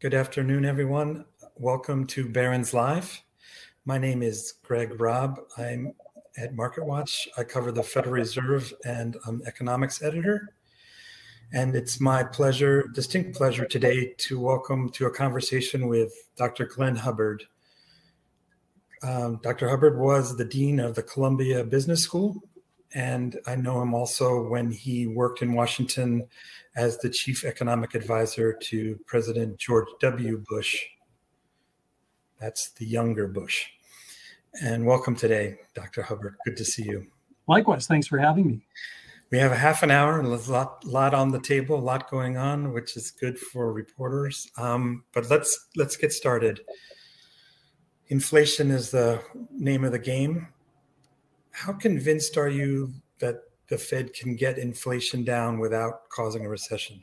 Good afternoon, everyone. Welcome to Barron's Live. My name is Greg Robb. I'm at MarketWatch. I cover the Federal Reserve and I'm economics editor. And it's my pleasure, distinct pleasure today to welcome to a conversation with Dr. Glenn Hubbard. Dr. Hubbard was the dean of the Columbia Business School, and I know him also when he worked in Washington as the chief economic advisor to President George W. Bush. That's the younger Bush. And welcome today, Dr. Hubbard. Good to see you. Likewise. Thanks for having me. We have a half an hour, and there's a lot on the table, a lot going on, which is good for reporters. But let's get started. Inflation is the name of the game. How convinced are you that the Fed can get inflation down without causing a recession?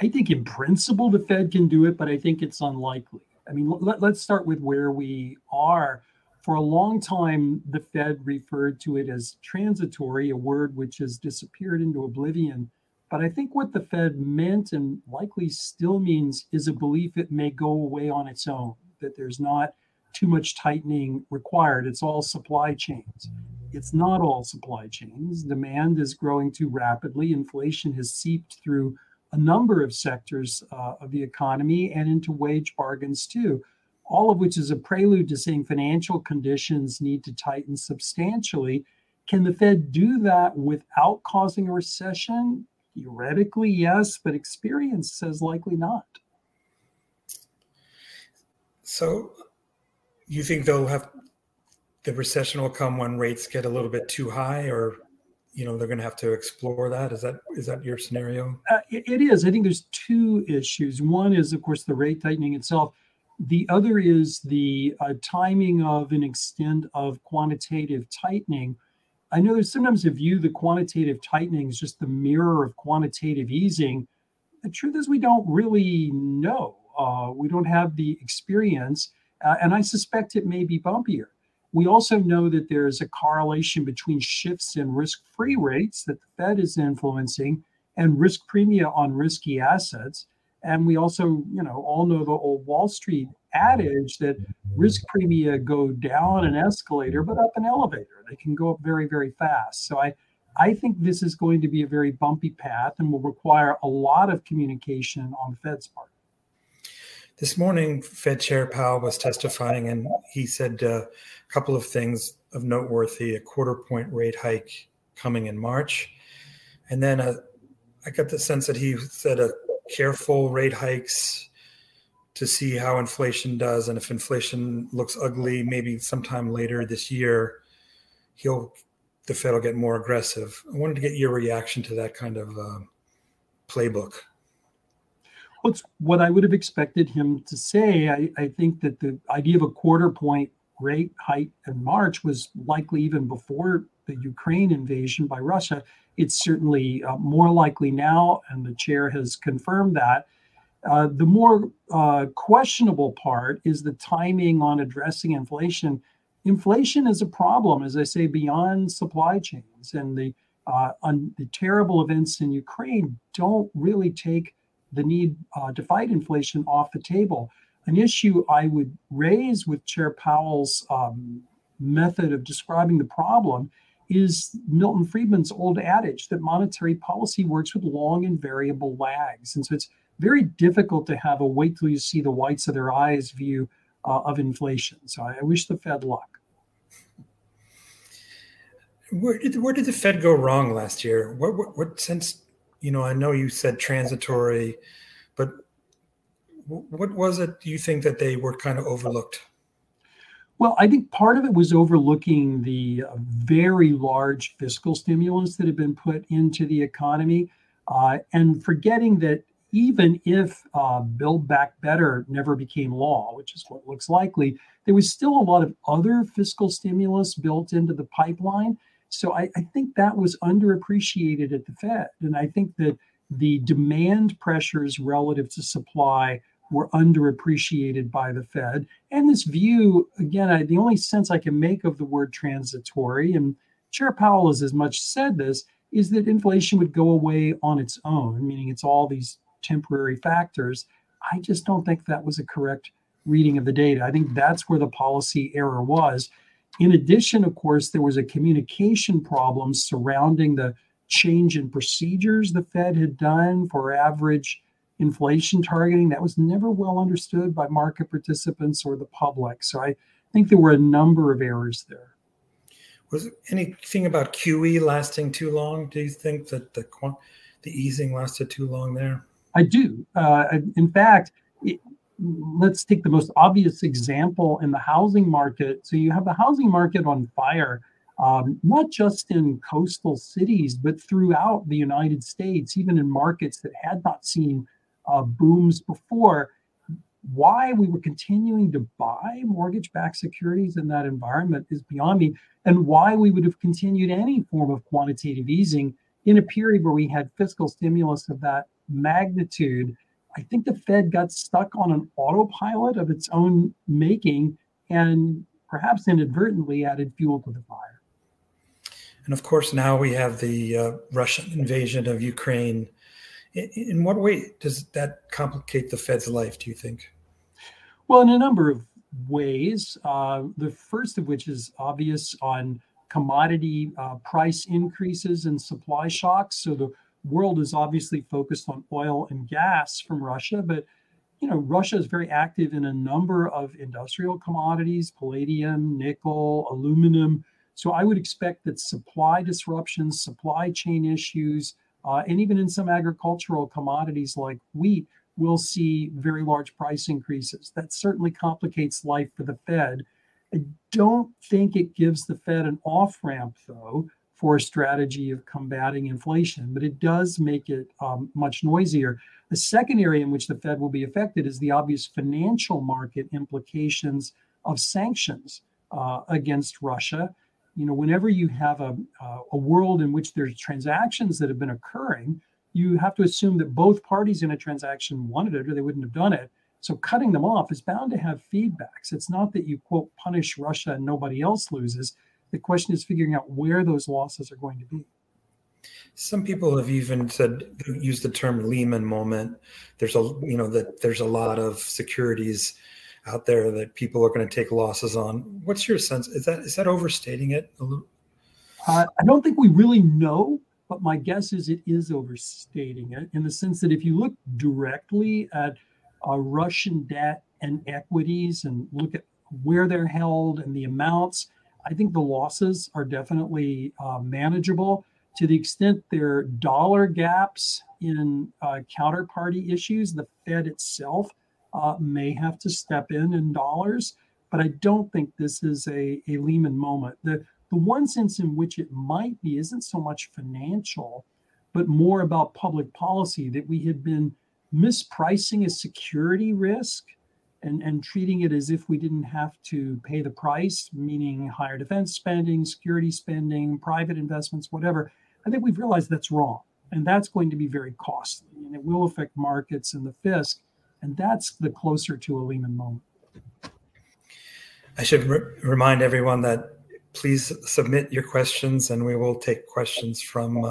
I think in principle the Fed can do it, but I think it's unlikely. I mean, let's start with where we are. For a long time, the Fed referred to it as transitory, a word which has disappeared into oblivion. But I think what the Fed meant and likely still means is a belief it may go away on its own, that there's not too much tightening required. It's all supply chains. It's not all supply chains. Demand is growing too rapidly. Inflation has seeped through a number of sectors of the economy and into wage bargains, too. All of which is a prelude to saying financial conditions need to tighten substantially. Can the Fed do that without causing a recession? Theoretically, yes, but experience says likely not. So you think the recession will come when rates get a little bit too high, or they're going to have to explore that? Is that your scenario? It is. I think there's two issues. One is, of course, the rate tightening itself. The other is the timing of and extent of quantitative tightening. I know there's sometimes a view that quantitative tightening is just the mirror of quantitative easing. The truth is we don't really know. We don't have the experience, and I suspect it may be bumpier. We also know that there's a correlation between shifts in risk-free rates that the Fed is influencing and risk premia on risky assets. And we also, all know the old Wall Street adage that risk premia go down an escalator, but up an elevator. They can go up very, very fast. So I think this is going to be a very bumpy path and will require a lot of communication on the Fed's part. This morning, Fed Chair Powell was testifying, and he said a couple of things of noteworthy, a 1/4 point rate hike coming in March. And then I got the sense that he said careful rate hikes to see how inflation does. And if inflation looks ugly, maybe sometime later this year, the Fed will get more aggressive. I wanted to get your reaction to that kind of playbook. Well, it's what I would have expected him to say. I think that the idea of a 1/4 point rate hike in March was likely even before the Ukraine invasion by Russia. It's certainly more likely now, and the chair has confirmed that. The more questionable part is the timing on addressing inflation. Inflation is a problem, as I say, beyond supply chains, and the terrible events in Ukraine don't really take the need to fight inflation off the table. An issue I would raise with Chair Powell's method of describing the problem is Milton Friedman's old adage that monetary policy works with long and variable lags. And so it's very difficult to have a wait till you see the whites of their eyes view of inflation. So I wish the Fed luck. Where did the Fed go wrong last year? What sense, I know you said transitory, but what was it you think that they were kind of overlooked? Well, I think part of it was overlooking the very large fiscal stimulus that had been put into the economy. and forgetting that even if Build Back Better never became law, which is what looks likely, there was still a lot of other fiscal stimulus built into the pipeline. So I think that was underappreciated at the Fed. And I think that the demand pressures relative to supply were underappreciated by the Fed. And this view, again, the only sense I can make of the word transitory, and Chair Powell has as much said this, is that inflation would go away on its own, meaning it's all these temporary factors. I just don't think that was a correct reading of the data. I think that's where the policy error was. In addition, of course, there was a communication problem surrounding the change in procedures the Fed had done for average inflation targeting. That was never well understood by market participants or the public. So I think there were a number of errors there. Was there anything about QE lasting too long? Do you think that the easing lasted too long there? I do. In fact, let's take the most obvious example in the housing market. So you have the housing market on fire, not just in coastal cities, but throughout the United States, even in markets that had not seen booms before. Why we were continuing to buy mortgage-backed securities in that environment is beyond me, and why we would have continued any form of quantitative easing in a period where we had fiscal stimulus of that magnitude. I think the Fed got stuck on an autopilot of its own making and perhaps inadvertently added fuel to the fire. And of course, now we have the Russian invasion of Ukraine. In what way does that complicate the Fed's life, do you think? Well, in a number of ways, the first of which is obvious on commodity price increases and supply shocks. So the world is obviously focused on oil and gas from Russia, but Russia is very active in a number of industrial commodities, palladium, nickel, aluminum. So I would expect that supply disruptions, supply chain issues, and even in some agricultural commodities like wheat, we'll see very large price increases. That certainly complicates life for the Fed. I don't think it gives the Fed an off-ramp, though, for a strategy of combating inflation, but it does make it much noisier. The second area in which the Fed will be affected is the obvious financial market implications of sanctions against Russia. Whenever you have a world in which there's transactions that have been occurring, you have to assume that both parties in a transaction wanted it or they wouldn't have done it. So cutting them off is bound to have feedbacks. It's not that you, quote, punish Russia and nobody else loses. The question is figuring out where those losses are going to be. Some people have even said, used the term Lehman moment. There's that there's a lot of securities out there that people are going to take losses on. What's your sense? Is that overstating it a little? I don't think we really know, but my guess is it is overstating it in the sense that if you look directly at Russian debt and equities and look at where they're held and the amounts, I think the losses are definitely manageable to the extent there are dollar gaps in counterparty issues. The Fed itself may have to step in dollars, but I don't think this is a Lehman moment. The one sense in which it might be isn't so much financial, but more about public policy, that we had been mispricing a security risk and treating it as if we didn't have to pay the price, meaning higher defense spending, security spending, private investments, whatever. I think we've realized that's wrong, and that's going to be very costly, and it will affect markets and the fisc. And that's the closer to a Lehman moment. I should remind everyone that please submit your questions and we will take questions from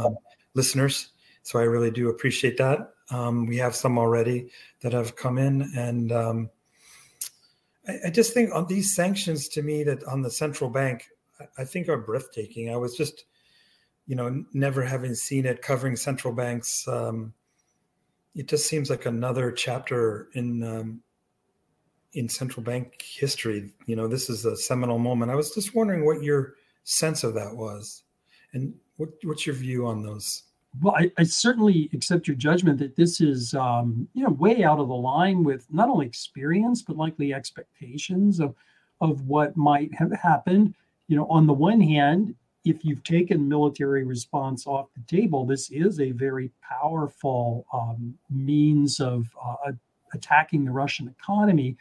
listeners. So I really do appreciate that. We have some already that have come in. And I just think on these sanctions, to me, that on the central bank, I think are breathtaking. I was just, never having seen it, covering central banks. It just seems like another chapter in central bank history. This is a seminal moment. I was just wondering what your sense of that was, and what's your view on those? Well, I certainly accept your judgment that this is way out of the line with not only experience but likely expectations of what might have happened. On the one hand, if you've taken military response off the table, this is a very powerful means of attacking the Russian economy.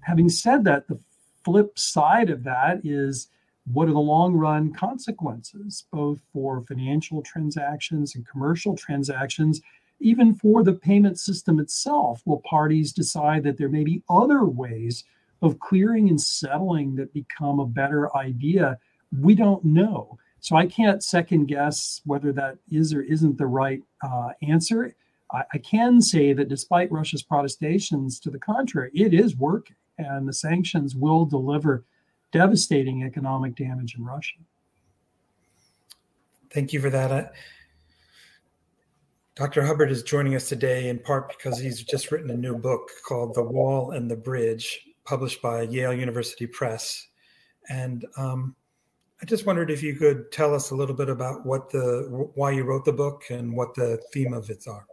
Having said that, the flip side of that is, what are the long-run consequences, both for financial transactions and commercial transactions, even for the payment system itself? Will parties decide that there may be other ways of clearing and settling that become a better idea? We don't know. So I can't second guess whether that is or isn't the right answer. I can say that despite Russia's protestations to the contrary, it is working, and the sanctions will deliver devastating economic damage in Russia. Thank you for that. Dr. Hubbard is joining us today in part because he's just written a new book called The Wall and the Bridge, published by Yale University Press. And I just wondered if you could tell us a little bit about why you wrote the book and what the theme of it are.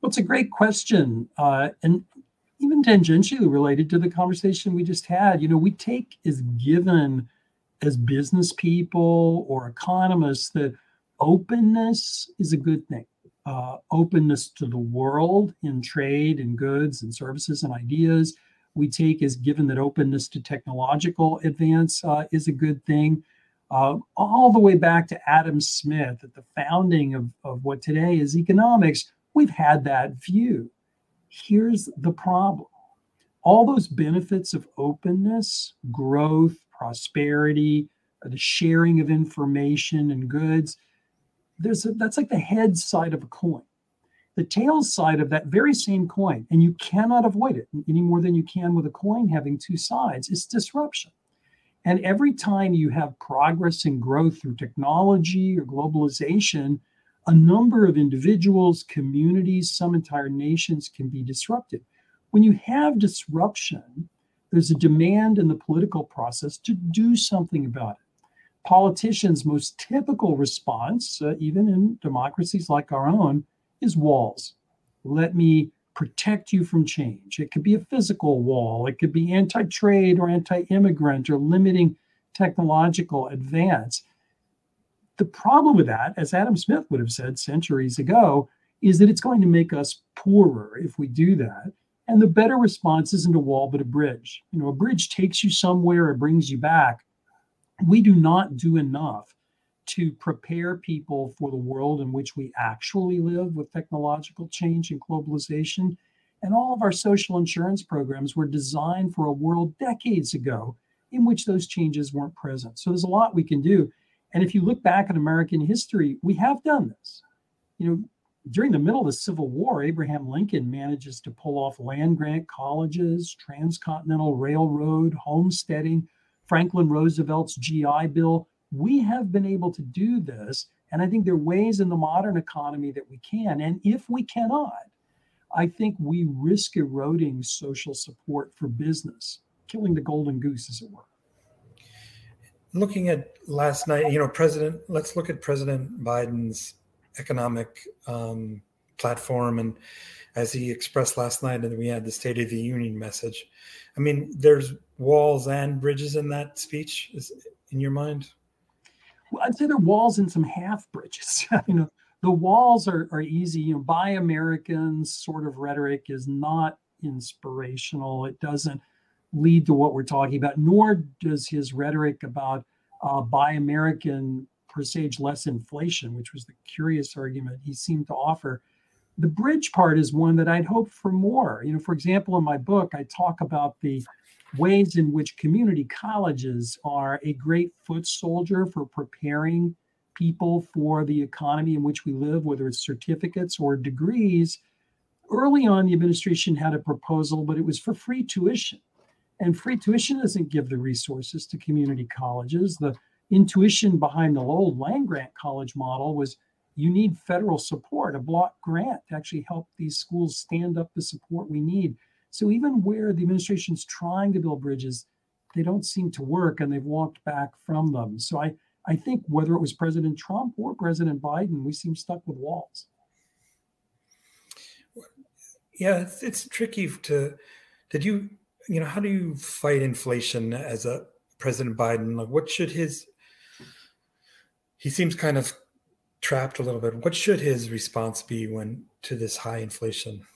Well, it's a great question. And even tangentially related to the conversation we just had, we take as given as business people or economists that openness is a good thing. Openness to the world in trade and goods and services and ideas. We take as given that openness to technological advance is a good thing. All the way back to Adam Smith at the founding of what today is economics, we've had that view. Here's the problem. All those benefits of openness, growth, prosperity, the sharing of information and goods, that's like the head side of a coin. The tail side of that very same coin, and you cannot avoid it any more than you can with a coin having two sides, is disruption. And every time you have progress and growth through technology or globalization, a number of individuals, communities, some entire nations can be disrupted. When you have disruption, there's a demand in the political process to do something about it. Politicians' most typical response, even in democracies like our own, is walls. Let me protect you from change. It could be a physical wall. It could be anti-trade or anti-immigrant or limiting technological advance. The problem with that, as Adam Smith would have said centuries ago, is that it's going to make us poorer if we do that. And the better response isn't a wall, but a bridge. A bridge takes you somewhere or brings you back. We do not do enough to prepare people for the world in which we actually live with technological change and globalization. And all of our social insurance programs were designed for a world decades ago in which those changes weren't present. So there's a lot we can do. And if you look back at American history, we have done this. During the middle of the Civil War, Abraham Lincoln manages to pull off land-grant colleges, transcontinental railroad, homesteading, Franklin Roosevelt's GI Bill. We have been able to do this, and I think there are ways in the modern economy that we can. And if we cannot, I think we risk eroding social support for business, killing the golden goose, as it were. Looking at last night, let's look at President Biden's economic platform. And as he expressed last night, and we had the State of the Union message. I mean, there's walls and bridges in that speech, in your mind? Well, I'd say there are walls and some half bridges. The walls are easy. Buy American sort of rhetoric is not inspirational. It doesn't lead to what we're talking about, nor does his rhetoric about buy American presage less inflation, which was the curious argument he seemed to offer. The bridge part is one that I'd hope for more. For example, in my book, I talk about the ways in which community colleges are a great foot soldier for preparing people for the economy in which we live, whether it's certificates or degrees. Early on, the administration had a proposal, but it was for free tuition. And free tuition doesn't give the resources to community colleges. The intuition behind the old land-grant college model was you need federal support, a block grant to actually help these schools stand up the support we need. So even where the administration's trying to build bridges, they don't seem to work, and they've walked back from them. So I think whether it was President Trump or President Biden, we seem stuck with walls. Yeah, it's tricky to – how do you fight inflation as a President Biden? Like, what should his he seems kind of trapped a little bit. What should his response be when to this high inflation?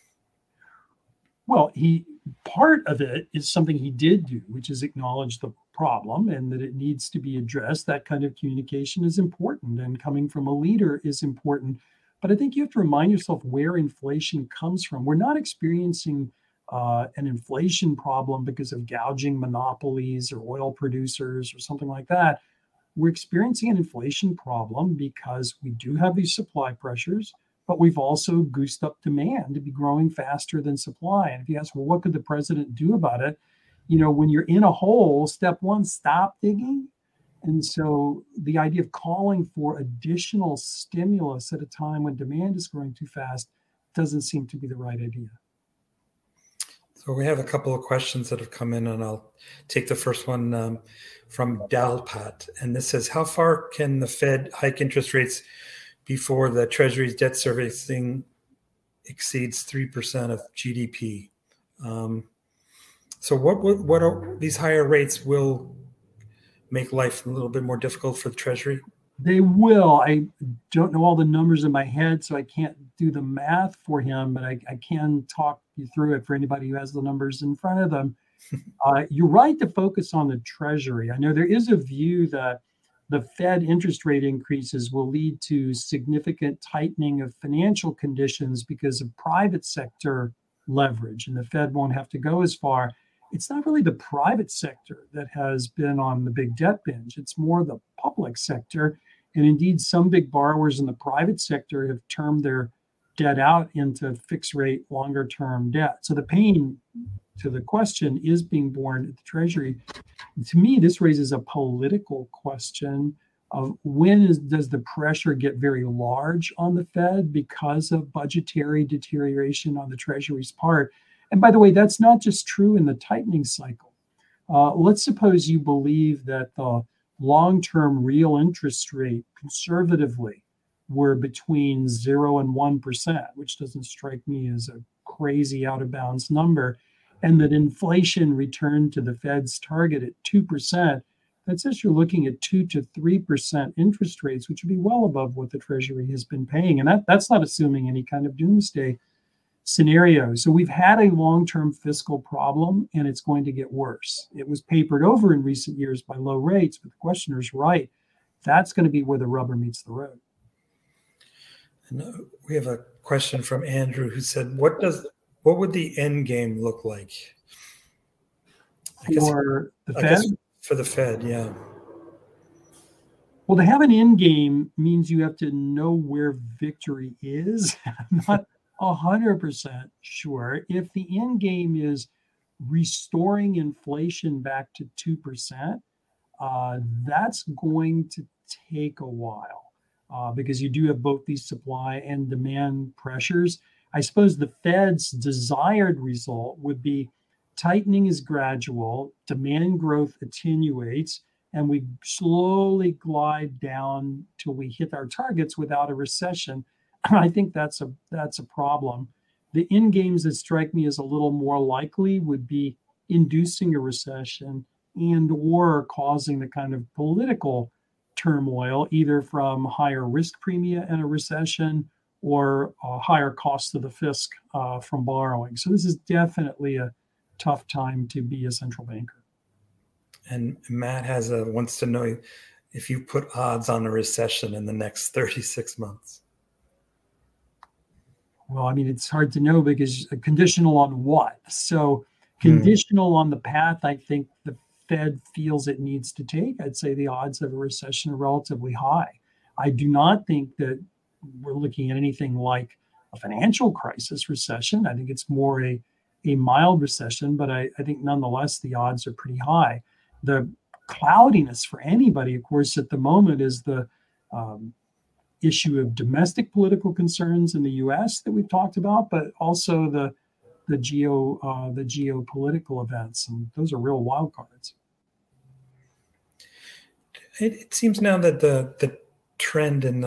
Well, part of it is something he did do, which is acknowledge the problem and that it needs to be addressed. That kind of communication is important, and coming from a leader is important. But I think you have to remind yourself where inflation comes from. We're not experiencing an inflation problem because of gouging monopolies or oil producers or something like that. We're experiencing an inflation problem because we do have these supply pressures, but we've also goosed up demand to be growing faster than supply. And if you ask, well, what could the president do about it? You know, when you're in a hole, step one, stop digging. And so the idea of calling for additional stimulus at a time when demand is growing too fast doesn't seem to be the right idea. So we have a couple of questions that have come in, and I'll take the first one from Dalpat. And this says, how far can the Fed hike interest rates before the Treasury's debt servicing exceeds 3% of GDP? So what are these higher rates will make life a little bit more difficult for the Treasury? They will. I don't know all the numbers in my head, so I can't do the math for him, but I can talk you through it for anybody who has the numbers in front of them. You're right to focus on the Treasury. I know there is a view that the Fed interest rate increases will lead to significant tightening of financial conditions because of private sector leverage, and the Fed won't have to go as far. It's not really the private sector that has been on the big debt binge. It's more the public sector. And indeed, some big borrowers in the private sector have termed their debt out into fixed rate, longer term debt. So the pain to the question is being borne at the Treasury. To me, this raises a political question of does the pressure get very large on the Fed because of budgetary deterioration on the Treasury's part? And by the way, that's not just true in the tightening cycle. Let's suppose you believe that the long-term real interest rate conservatively were between 0 and 1%, which doesn't strike me as a crazy out-of-bounds number, and that inflation returned to the Fed's target at 2%, that says you're looking at 2 to 3% interest rates, which would be well above what the Treasury has been paying. And that's not assuming any kind of doomsday scenario. So we've had a long-term fiscal problem, and it's going to get worse. It was papered over in recent years by low rates, but the questioner's right. That's going to be where the rubber meets the road. And we have a question from Andrew who said, what would the end game look like? For the Fed, yeah. Well, to have an end game means you have to know where victory is. I'm not 100% sure. If the end game is restoring inflation back to 2%, that's going to take a while. Because you do have both these supply and demand pressures. I suppose the Fed's desired result would be tightening is gradual, demand growth attenuates, and we slowly glide down till we hit our targets without a recession. I think that's a problem. The end games that strike me as a little more likely would be inducing a recession and or causing the kind of political turmoil, either from higher risk premia in a recession or higher cost to the fisc from borrowing. So this is definitely a tough time to be a central banker. And Matt wants to know if you put odds on a recession in the next 36 months. Well, I mean, it's hard to know because conditional on what? So conditional on the path, I think the Fed feels it needs to take, I'd say the odds of a recession are relatively high. I do not think that we're looking at anything like a financial crisis recession. I think it's more a mild recession, but I think nonetheless, the odds are pretty high. The cloudiness for anybody, of course, at the moment is the issue of domestic political concerns in the US that we've talked about, but also the geopolitical events, and those are real wild cards. It seems now that the trend in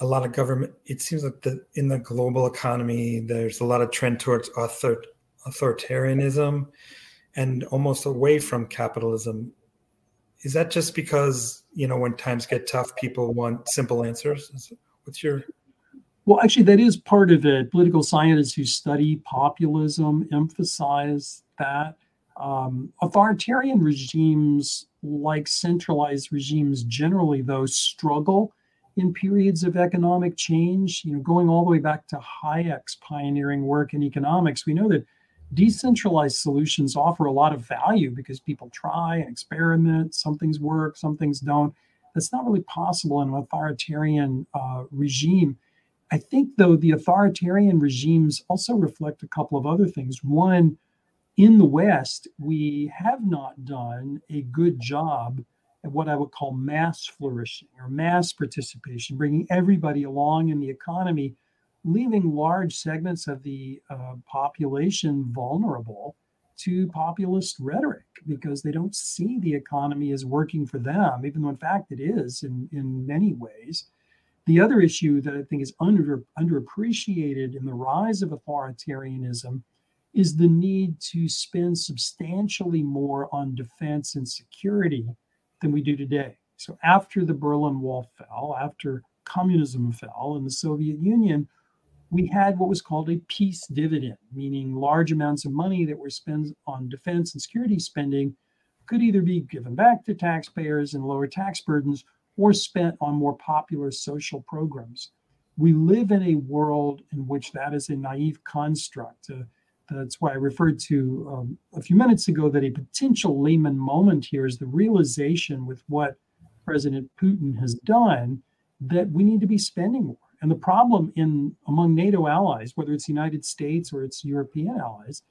a lot of government, it seems like in the global economy, there's a lot of trend towards authoritarianism and almost away from capitalism. Is that just because, you know, when times get tough, people want simple answers? What's your... Well, actually, that is part of it. Political scientists who study populism emphasize that. Authoritarian regimes, like centralized regimes generally, though, struggle in periods of economic change. You know, going all the way back to Hayek's pioneering work in economics, we know that decentralized solutions offer a lot of value because people try and experiment. Some things work, some things don't. That's not really possible in an authoritarian regime. I think, though, the authoritarian regimes also reflect a couple of other things. One, in the West, we have not done a good job at what I would call mass flourishing or mass participation, bringing everybody along in the economy, leaving large segments of the population vulnerable to populist rhetoric because they don't see the economy as working for them, even though, in fact, it is in many ways. The other issue that I think is underappreciated in the rise of authoritarianism is the need to spend substantially more on defense and security than we do today. So after the Berlin Wall fell, after communism fell in the Soviet Union, we had what was called a peace dividend, meaning large amounts of money that were spent on defense and security spending could either be given back to taxpayers and lower tax burdens or spent on more popular social programs. We live in a world in which that is a naive construct. That's why I referred to a few minutes ago that a potential Lehman moment here is the realization with what President Putin has done that we need to be spending more. And the problem among NATO allies, whether it's the United States or it's European allies,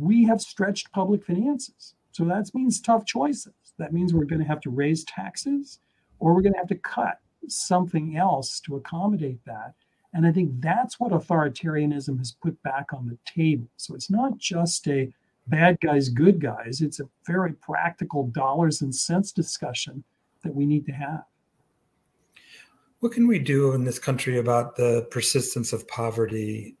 we have stretched public finances. So that means tough choices. That means we're going to have to raise taxes, or we're going to have to cut something else to accommodate that. And I think that's what authoritarianism has put back on the table. So it's not just a bad guys, good guys. It's a very practical dollars and cents discussion that we need to have. What can we do in this country about the persistence of poverty?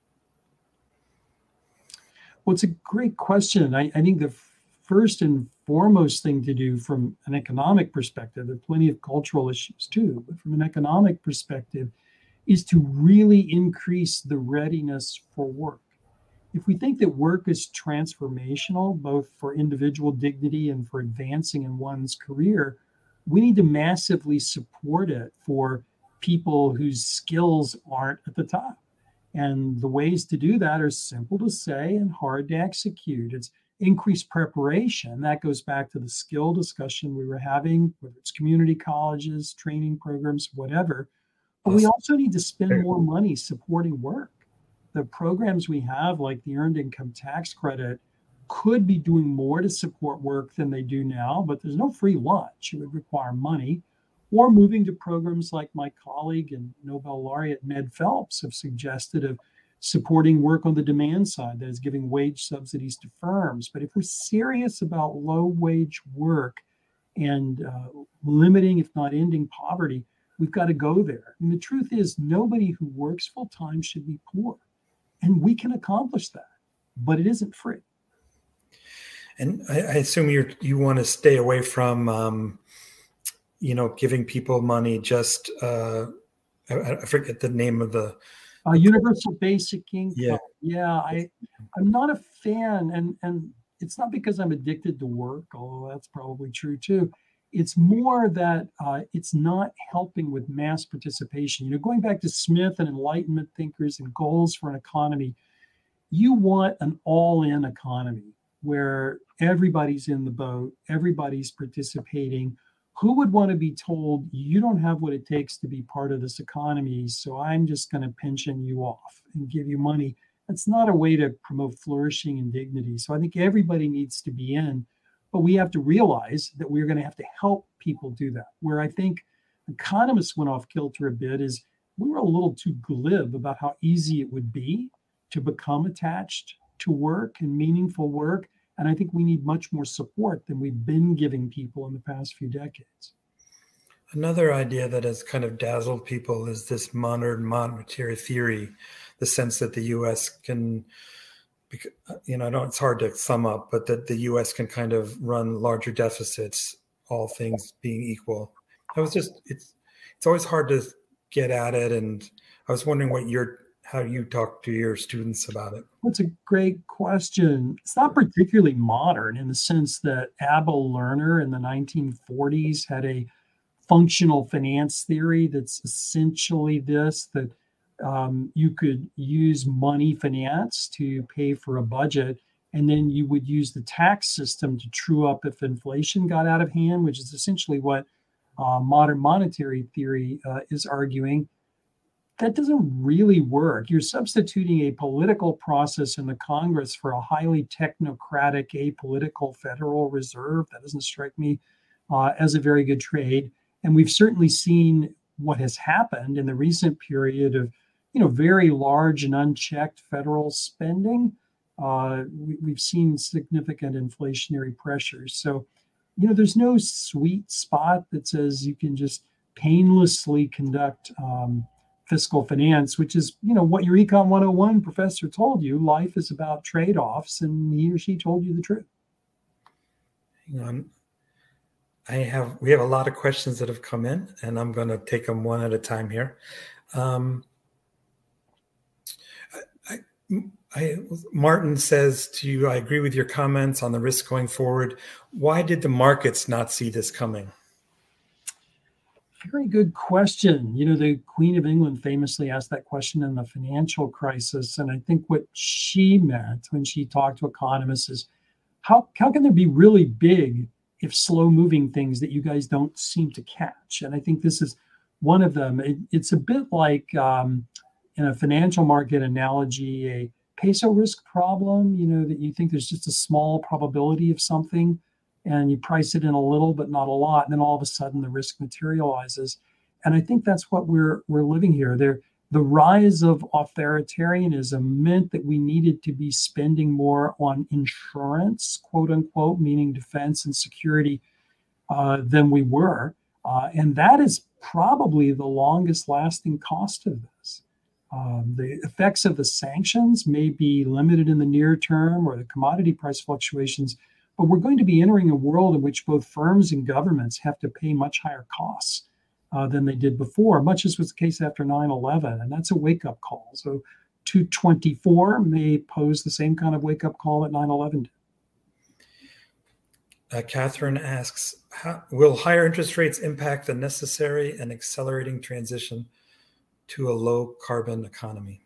Well, it's a great question. I think the first and foremost thing to do from an economic perspective, there are plenty of cultural issues too, but from an economic perspective, is to really increase the readiness for work. If we think that work is transformational, both for individual dignity and for advancing in one's career, we need to massively support it for people whose skills aren't at the top. And the ways to do that are simple to say and hard to execute. It's increased preparation. That goes back to the skill discussion we were having, whether it's community colleges, training programs, whatever. But we also need to spend more money supporting work. The programs we have, like the Earned Income Tax Credit, could be doing more to support work than they do now, but there's no free lunch. It would require money. Or moving to programs like my colleague and Nobel laureate Ned Phelps have suggested of supporting work on the demand side, that is giving wage subsidies to firms. But if we're serious about low-wage work and limiting, if not ending, poverty, we've got to go there. And the truth is, nobody who works full-time should be poor. And we can accomplish that, but it isn't free. And I assume you want to stay away from, giving people money just, I forget the name of the... universal basic income. Yeah, I'm not a fan. And it's not because I'm addicted to work, although that's probably true too. It's more that it's not helping with mass participation. You know, going back to Smith and Enlightenment thinkers and goals for an economy, you want an all-in economy where everybody's in the boat, everybody's participating. Who would want to be told, you don't have what it takes to be part of this economy, so I'm just going to pension you off and give you money? That's not a way to promote flourishing and dignity. So I think everybody needs to be in. But we have to realize that we're going to have to help people do that. Where I think economists went off kilter a bit is we were a little too glib about how easy it would be to become attached to work and meaningful work. And I think we need much more support than we've been giving people in the past few decades. Another idea that has kind of dazzled people is this modern monetary theory, the sense that the U.S. can... Because, you know, I know it's hard to sum up, but that the U.S. can kind of run larger deficits all things being equal. I was just, it's always hard to get at it. And I was wondering what how you talk to your students about it. That's a great question. It's not particularly modern in the sense that Abel Lerner in the 1940s had a functional finance theory that's essentially this, that you could use money finance to pay for a budget, and then you would use the tax system to true up if inflation got out of hand, which is essentially what modern monetary theory is arguing. That doesn't really work. You're substituting a political process in the Congress for a highly technocratic, apolitical Federal Reserve. That doesn't strike me as a very good trade. And we've certainly seen what has happened in the recent period of, very large and unchecked federal spending. We've seen significant inflationary pressures. So, there's no sweet spot that says you can just painlessly conduct fiscal finance, which is, what your Econ 101 professor told you. Life is about trade-offs, and he or she told you the truth. Hang on. We have a lot of questions that have come in, and I'm going to take them one at a time here. Martin says to you, I agree with your comments on the risk going forward. Why did the markets not see this coming? Very good question. The Queen of England famously asked that question in the financial crisis. And I think what she meant when she talked to economists is, how can there be really big if slow-moving things that you guys don't seem to catch? And I think this is one of them. It's a bit like, in a financial market analogy, a peso risk problem, that you think there's just a small probability of something, and you price it in a little but not a lot, and then all of a sudden the risk materializes. And I think that's what we're living here. The rise of authoritarianism meant that we needed to be spending more on insurance, quote unquote, meaning defense and security, than we were. And that is probably the longest lasting cost of this. The effects of the sanctions may be limited in the near term, or the commodity price fluctuations, but we're going to be entering a world in which both firms and governments have to pay much higher costs than they did before, much as was the case after 9/11, and that's a wake-up call. So 224 may pose the same kind of wake-up call that 9/11 did. Catherine asks, will higher interest rates impact the necessary and accelerating transition to a low-carbon economy?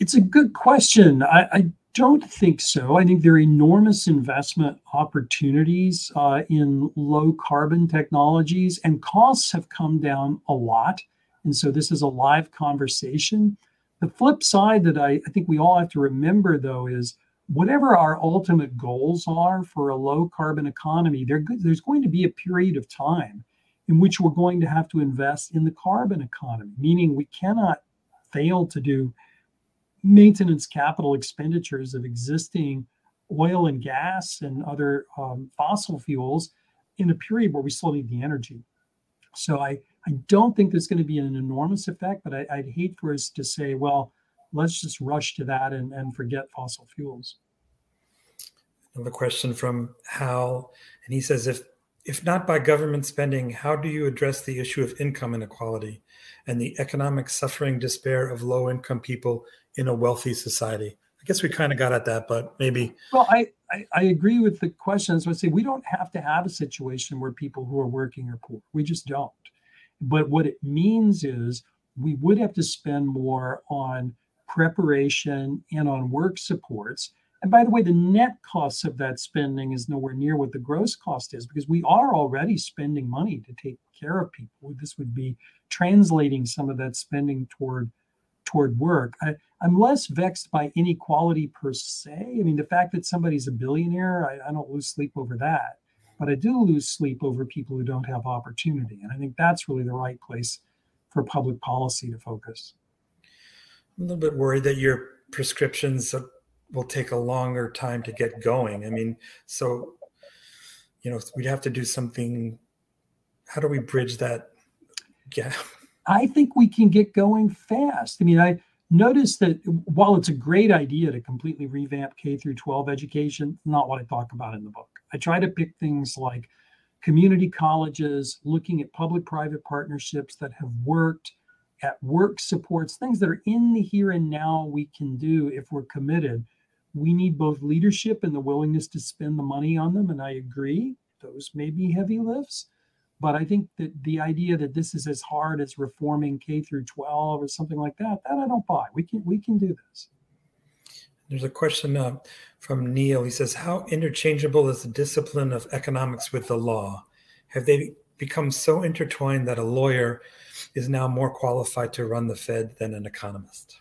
It's a good question. I don't think so. I think there are enormous investment opportunities in low-carbon technologies, and costs have come down a lot. And so this is a live conversation. The flip side that I think we all have to remember, though, is whatever our ultimate goals are for a low-carbon economy, there's going to be a period of time in which we're going to have to invest in the carbon economy, meaning we cannot fail to do maintenance capital expenditures of existing oil and gas and other fossil fuels in a period where we still need the energy. So I don't think there's going to be an enormous effect, but I'd hate for us to say, well, let's just rush to that and forget fossil fuels. Another question from Hal, and he says, if not by government spending, how do you address the issue of income inequality and the economic suffering, despair of low-income people in a wealthy society? I guess we kind of got at that, but maybe. Well, I agree with the question. So I say we don't have to have a situation where people who are working are poor. We just don't. But what it means is we would have to spend more on preparation and on work supports. And by the way, the net cost of that spending is nowhere near what the gross cost is, because we are already spending money to take care of people. This would be translating some of that spending toward work. I'm less vexed by inequality per se. I mean, the fact that somebody's a billionaire, I don't lose sleep over that. But I do lose sleep over people who don't have opportunity. And I think that's really the right place for public policy to focus. I'm a little bit worried that your prescriptions will take a longer time to get going. I mean, so, we'd have to do something. How do we bridge that gap? I think we can get going fast. I mean, Notice that while it's a great idea to completely revamp K through 12 education, not what I talk about in the book. I try to pick things like community colleges, looking at public-private partnerships that have worked, at work supports, things that are in the here and now we can do if we're committed. We need both leadership and the willingness to spend the money on them, and I agree, those may be heavy lifts. But I think that the idea that this is as hard as reforming K through 12 or something like that, that I don't buy. We can do this. There's a question from Neil. He says, how interchangeable is the discipline of economics with the law? Have they become so intertwined that a lawyer is now more qualified to run the Fed than an economist?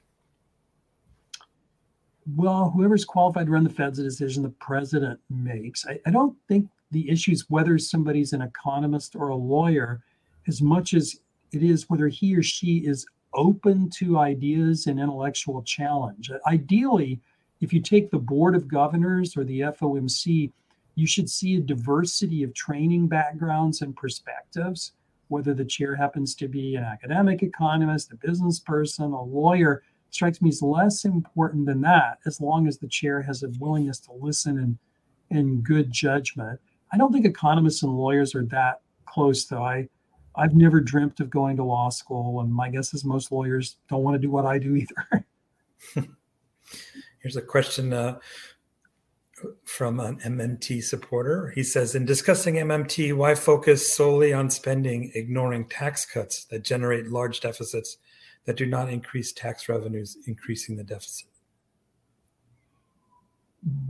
Well, whoever's qualified to run the Fed's a decision the president makes. I don't think the issue is whether somebody's an economist or a lawyer as much as it is whether he or she is open to ideas and intellectual challenge. Ideally, if you take the Board of Governors or the FOMC, you should see a diversity of training backgrounds and perspectives, whether the chair happens to be an academic economist, a business person, a lawyer. It strikes me as less important than that, as long as the chair has a willingness to listen and good judgment. I don't think economists and lawyers are that close, though. I've never dreamt of going to law school, and my guess is most lawyers don't want to do what I do either. Here's a question from an MMT supporter. He says, in discussing MMT, why focus solely on spending, ignoring tax cuts that generate large deficits that do not increase tax revenues, increasing the deficit?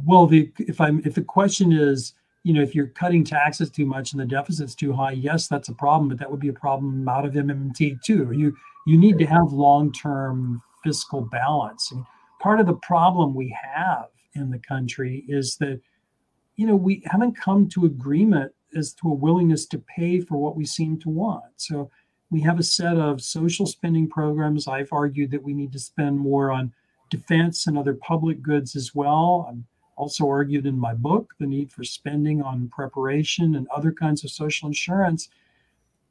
Well, if the question is, you know, if you're cutting taxes too much and the deficit's too high, yes, that's a problem, but that would be a problem out of MMT too. You need to have long-term fiscal balance. And part of the problem we have in the country is that, you know, we haven't come to agreement as to a willingness to pay for what we seem to want. So we have a set of social spending programs. I've argued that we need to spend more on defense and other public goods as well. I'm also argued in my book the need for spending on preparation and other kinds of social insurance.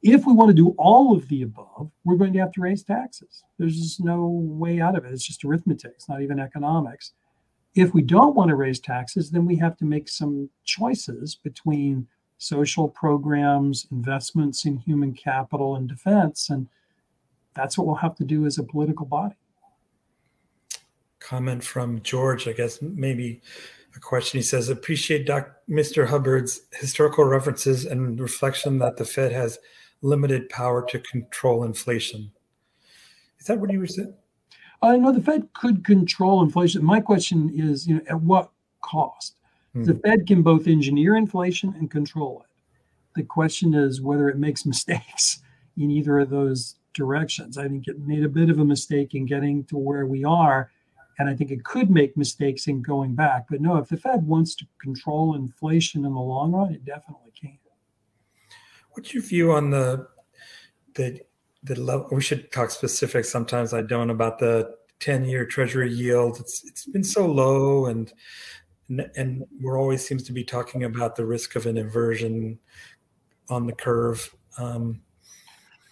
If we want to do all of the above, we're going to have to raise taxes. There's just no way out of it. It's just arithmetic. It's not even economics. If we don't want to raise taxes, then we have to make some choices between social programs, investments in human capital, and defense. And that's what we'll have to do as a political body. Comment from George, I guess maybe a question. He says, appreciate Mr. Hubbard's historical references and reflection that the Fed has limited power to control inflation. Is that what you were saying? No, the Fed could control inflation. My question is, you know, at what cost? The Fed can both engineer inflation and control it. The question is whether it makes mistakes in either of those directions. I think it made a bit of a mistake in getting to where we are. And I think it could make mistakes in going back. But no, if the Fed wants to control inflation in the long run, it definitely can. What's your view on the level? We should talk specifics. Sometimes I don't, about the 10-year Treasury yield. It's been so low, and we're always seems to be talking about the risk of an inversion on the curve. Well,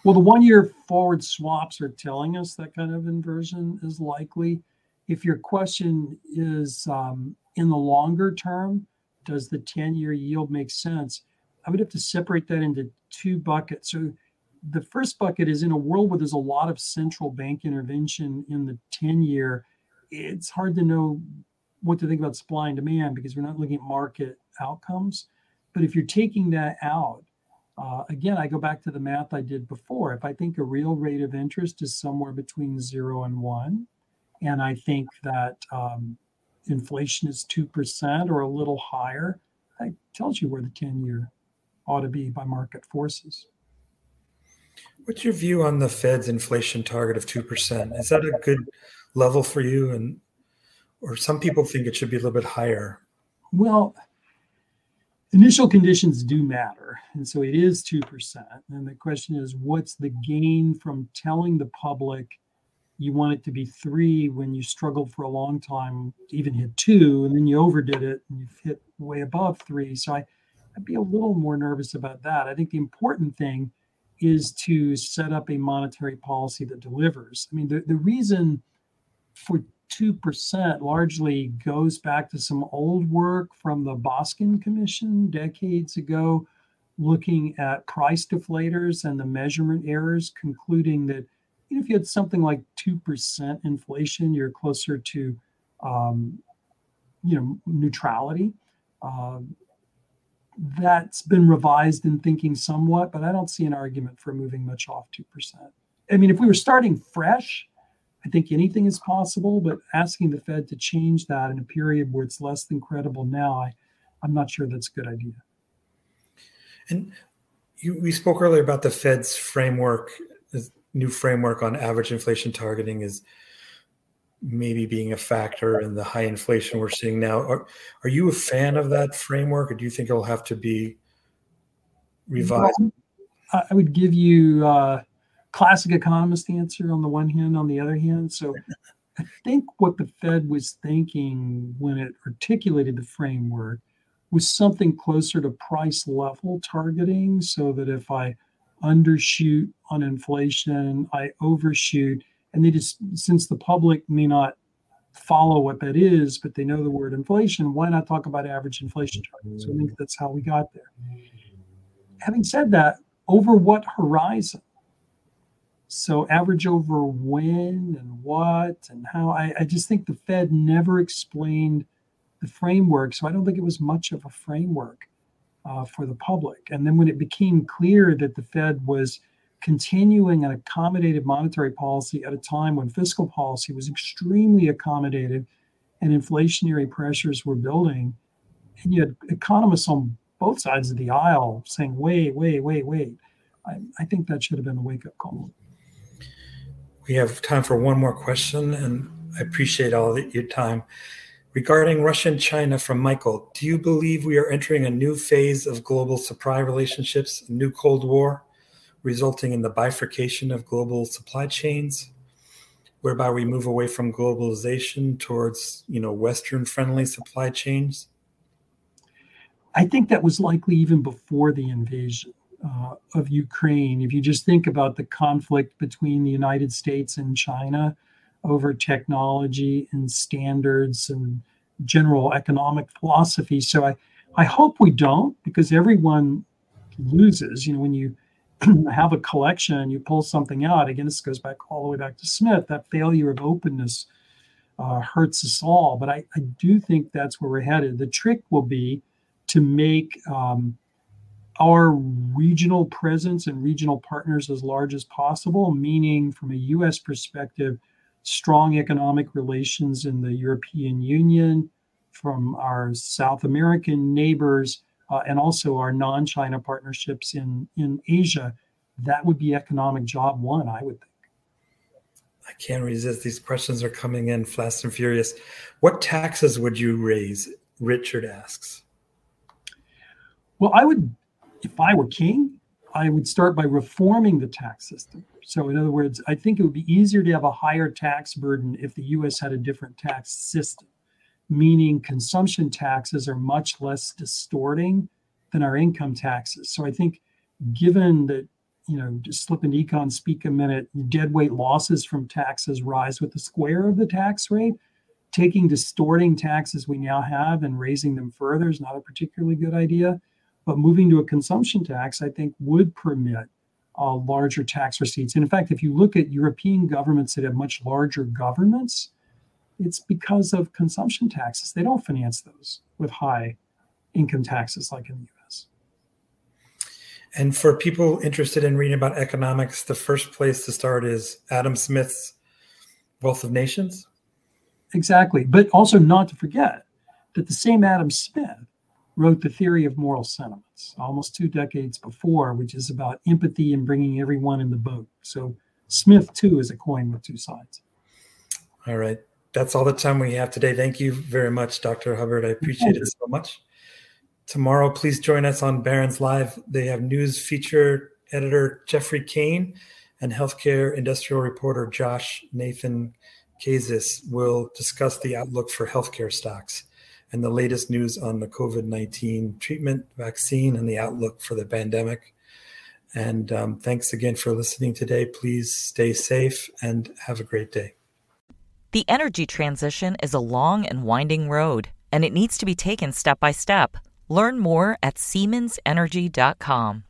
the one-year forward swaps are telling us that kind of inversion is likely. If your question is in the longer term, does the 10-year yield make sense? I would have to separate that into two buckets. So the first bucket is, in a world where there's a lot of central bank intervention in the 10-year, it's hard to know what to think about supply and demand because we're not looking at market outcomes. But if you're taking that out, again, I go back to the math I did before. If I think a real rate of interest is somewhere between 0 and 1, and I think that inflation is 2% or a little higher, that tells you where the 10-year ought to be by market forces. What's your view on the Fed's inflation target of 2%? Is that a good level for you? And or some people think it should be a little bit higher. Well, initial conditions do matter. And so it is 2%. And the question is, what's the gain from telling the public you want it to be 3 when you struggled for a long time, even hit 2, and then you overdid it and you've hit way above 3. So I'd be a little more nervous about that. I think the important thing is to set up a monetary policy that delivers. I mean, the reason for 2% largely goes back to some old work from the Boskin Commission decades ago, looking at price deflators and the measurement errors, concluding that if you had something like 2% inflation, you're closer to neutrality. That's been revised in thinking somewhat, but I don't see an argument for moving much off 2%. I mean, if we were starting fresh, I think anything is possible, but asking the Fed to change that in a period where it's less than credible now, I'm not sure that's a good idea. And we spoke earlier about the Fed's framework, this new framework on average inflation targeting is maybe being a factor in the high inflation we're seeing now. Are you a fan of that framework, or do you think it'll have to be revised? Well, I would give you classic economist answer on the one hand, on the other hand. So I think what the Fed was thinking when it articulated the framework was something closer to price level targeting, so that if I undershoot on inflation, I overshoot. And they just, since the public may not follow what that is, but they know the word inflation, why not talk about average inflation target? So I think that's how we got there. Having said that, over what horizon? So average over when and what and how. I just think the Fed never explained the framework, so I don't think it was much of a framework for the public. And then when it became clear that the Fed was continuing an accommodative monetary policy at a time when fiscal policy was extremely accommodative and inflationary pressures were building, and you had economists on both sides of the aisle saying, wait. I think that should have been a wake-up call. We have time for one more question, and I appreciate all of your time. Regarding Russia and China, from Michael, do you believe we are entering a new phase of global supply relationships, a new Cold War, resulting in the bifurcation of global supply chains, whereby we move away from globalization towards, Western-friendly supply chains? I think that was likely even before the invasion of Ukraine. If you just think about the conflict between the United States and China over technology and standards and general economic philosophy. So I hope we don't, because everyone loses. When you have a collection, you pull something out. Again, this goes back all the way back to Smith. That failure of openness hurts us all. But I do think that's where we're headed. The trick will be to make our regional presence and regional partners as large as possible, meaning from a U.S. perspective, strong economic relations in the European Union, from our South American neighbors, and also our non-China partnerships in Asia. That would be economic job one, I would think. I can't resist. These questions are coming in fast and furious. What taxes would you raise? Richard asks. Well, I would, if I were king, I would start by reforming the tax system. So in other words, I think it would be easier to have a higher tax burden if the U.S. had a different tax system, meaning consumption taxes are much less distorting than our income taxes. So I think given that, just slip into econ speak a minute, deadweight losses from taxes rise with the square of the tax rate, taking distorting taxes we now have and raising them further is not a particularly good idea. But moving to a consumption tax, I think, would permit larger tax receipts. And in fact, if you look at European governments that have much larger governments, it's because of consumption taxes. They don't finance those with high income taxes like in the U.S. And for people interested in reading about economics, the first place to start is Adam Smith's Wealth of Nations. Exactly. But also not to forget that the same Adam Smith wrote The Theory of Moral Sentiments almost 2 decades before, which is about empathy and bringing everyone in the boat. So Smith, too, is a coin with two sides. All right. That's all the time we have today. Thank you very much, Dr. Hubbard. I appreciate it so much. Tomorrow, please join us on Barron's Live. They have news feature editor Jeffrey Kane and healthcare industrial reporter Josh Nathan Kazis will discuss the outlook for healthcare stocks and the latest news on the COVID-19 treatment, vaccine, and the outlook for the pandemic. And thanks again for listening today. Please stay safe and have a great day. The energy transition is a long and winding road, and it needs to be taken step by step. Learn more at SiemensEnergy.com.